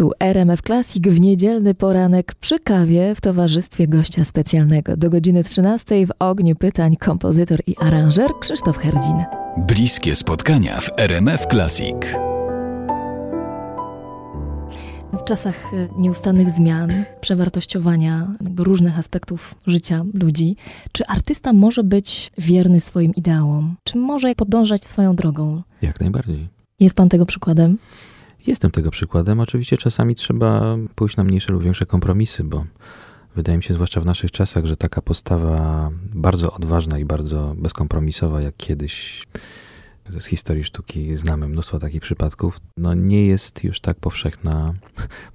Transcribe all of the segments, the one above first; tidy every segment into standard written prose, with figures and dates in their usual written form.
podcastu RMF Classic w niedzielny poranek przy kawie w towarzystwie gościa specjalnego. Do godziny 13 w ogniu pytań kompozytor i aranżer Krzysztof Herdzin. Bliskie spotkania w RMF Classic. W czasach nieustannych zmian, przewartościowania różnych aspektów życia ludzi, czy artysta może być wierny swoim ideałom? Czy może podążać swoją drogą? Jak najbardziej. Jest pan tego przykładem? Jestem tego przykładem. Oczywiście czasami trzeba pójść na mniejsze lub większe kompromisy, bo wydaje mi się, zwłaszcza w naszych czasach, że taka postawa bardzo odważna i bardzo bezkompromisowa, jak kiedyś z historii sztuki znamy mnóstwo takich przypadków, nie jest już tak powszechna,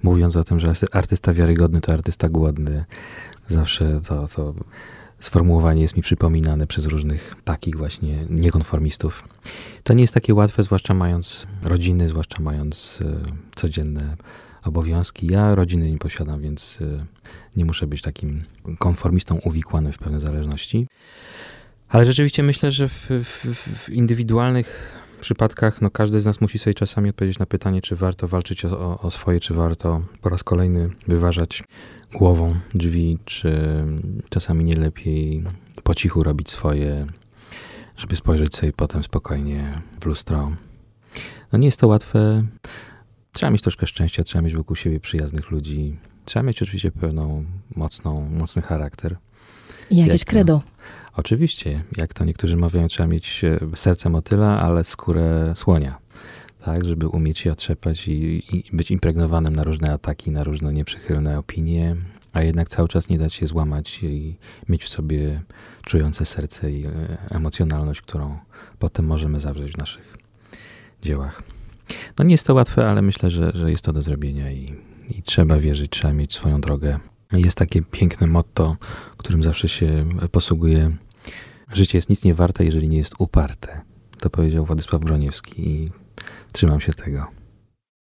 mówiąc o tym, że artysta wiarygodny to artysta głodny. Zawsze to sformułowanie jest mi przypominane przez różnych takich właśnie niekonformistów. To nie jest takie łatwe, zwłaszcza mając rodziny, zwłaszcza mając codzienne obowiązki. Ja rodziny nie posiadam, więc nie muszę być takim konformistą uwikłanym w pewne zależności. Ale rzeczywiście myślę, że w indywidualnych przypadkach każdy z nas musi sobie czasami odpowiedzieć na pytanie, czy warto walczyć o swoje, czy warto po raz kolejny wyważać głową drzwi, czy czasami nie lepiej po cichu robić swoje, żeby spojrzeć sobie potem spokojnie w lustro. Nie jest to łatwe. Trzeba mieć troszkę szczęścia, trzeba mieć wokół siebie przyjaznych ludzi. Trzeba mieć oczywiście pewną mocny charakter. I jakieś credo. Oczywiście, jak to niektórzy mawiają, trzeba mieć serce motyla, ale skórę słonia, tak, żeby umieć się otrzepać i być impregnowanym na różne ataki, na różne nieprzychylne opinie, a jednak cały czas nie dać się złamać i mieć w sobie czujące serce i emocjonalność, którą potem możemy zawrzeć w naszych dziełach. Nie jest to łatwe, ale myślę, że jest to do zrobienia i trzeba wierzyć, trzeba mieć swoją drogę. Jest takie piękne motto, którym zawsze się posługuję. Życie jest nic nie warte, jeżeli nie jest uparte. To powiedział Władysław Broniewski i trzymam się tego.